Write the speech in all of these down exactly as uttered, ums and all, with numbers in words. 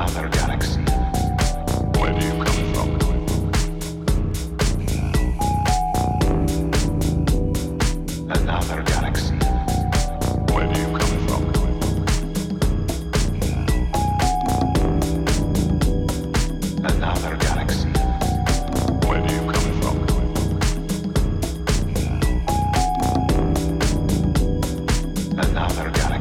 another galaxy. Where do you come from? Another galaxy. Where do you come from? Another galaxy. Where do you come from? Another galaxy.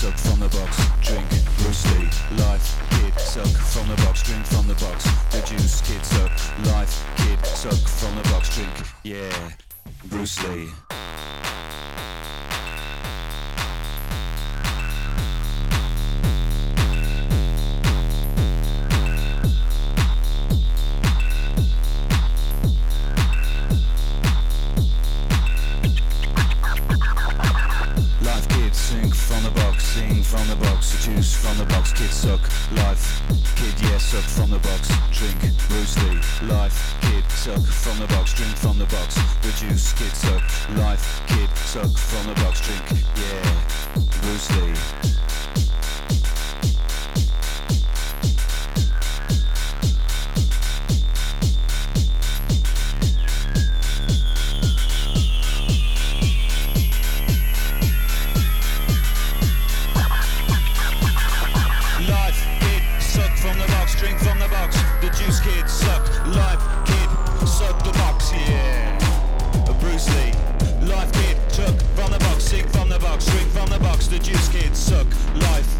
suck from the box, drink Bruce Lee. Life, kid, suck from the box, drink from the box, the juice, kid, suck. Life, kid, suck from the box, drink, yeah, Bruce Lee. From the box, juice from the box, kid suck, life, kid yeah suck from the box, drink Bruce Lee, life, kid suck from the box, drink from the box, the juice, kid suck, life, kid suck from the box, drink, yeah, Bruce Lee. Drink from the box, the juice kid suck, life kid suck the box, yeah, Bruce Lee. Life kid took from the box, sing from the box, drink from the box, the juice kid suck, life.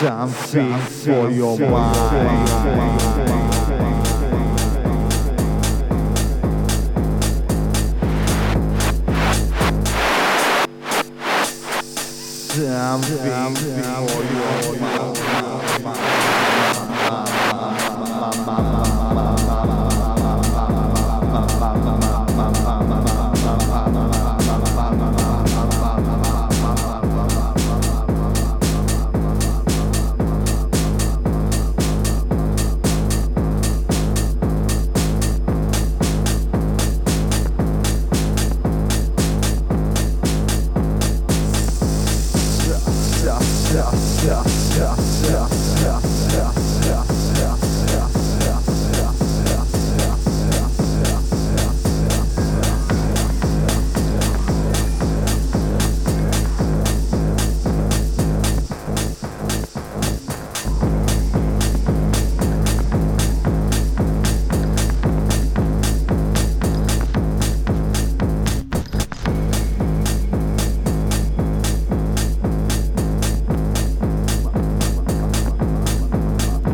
Something for your mind. Something for your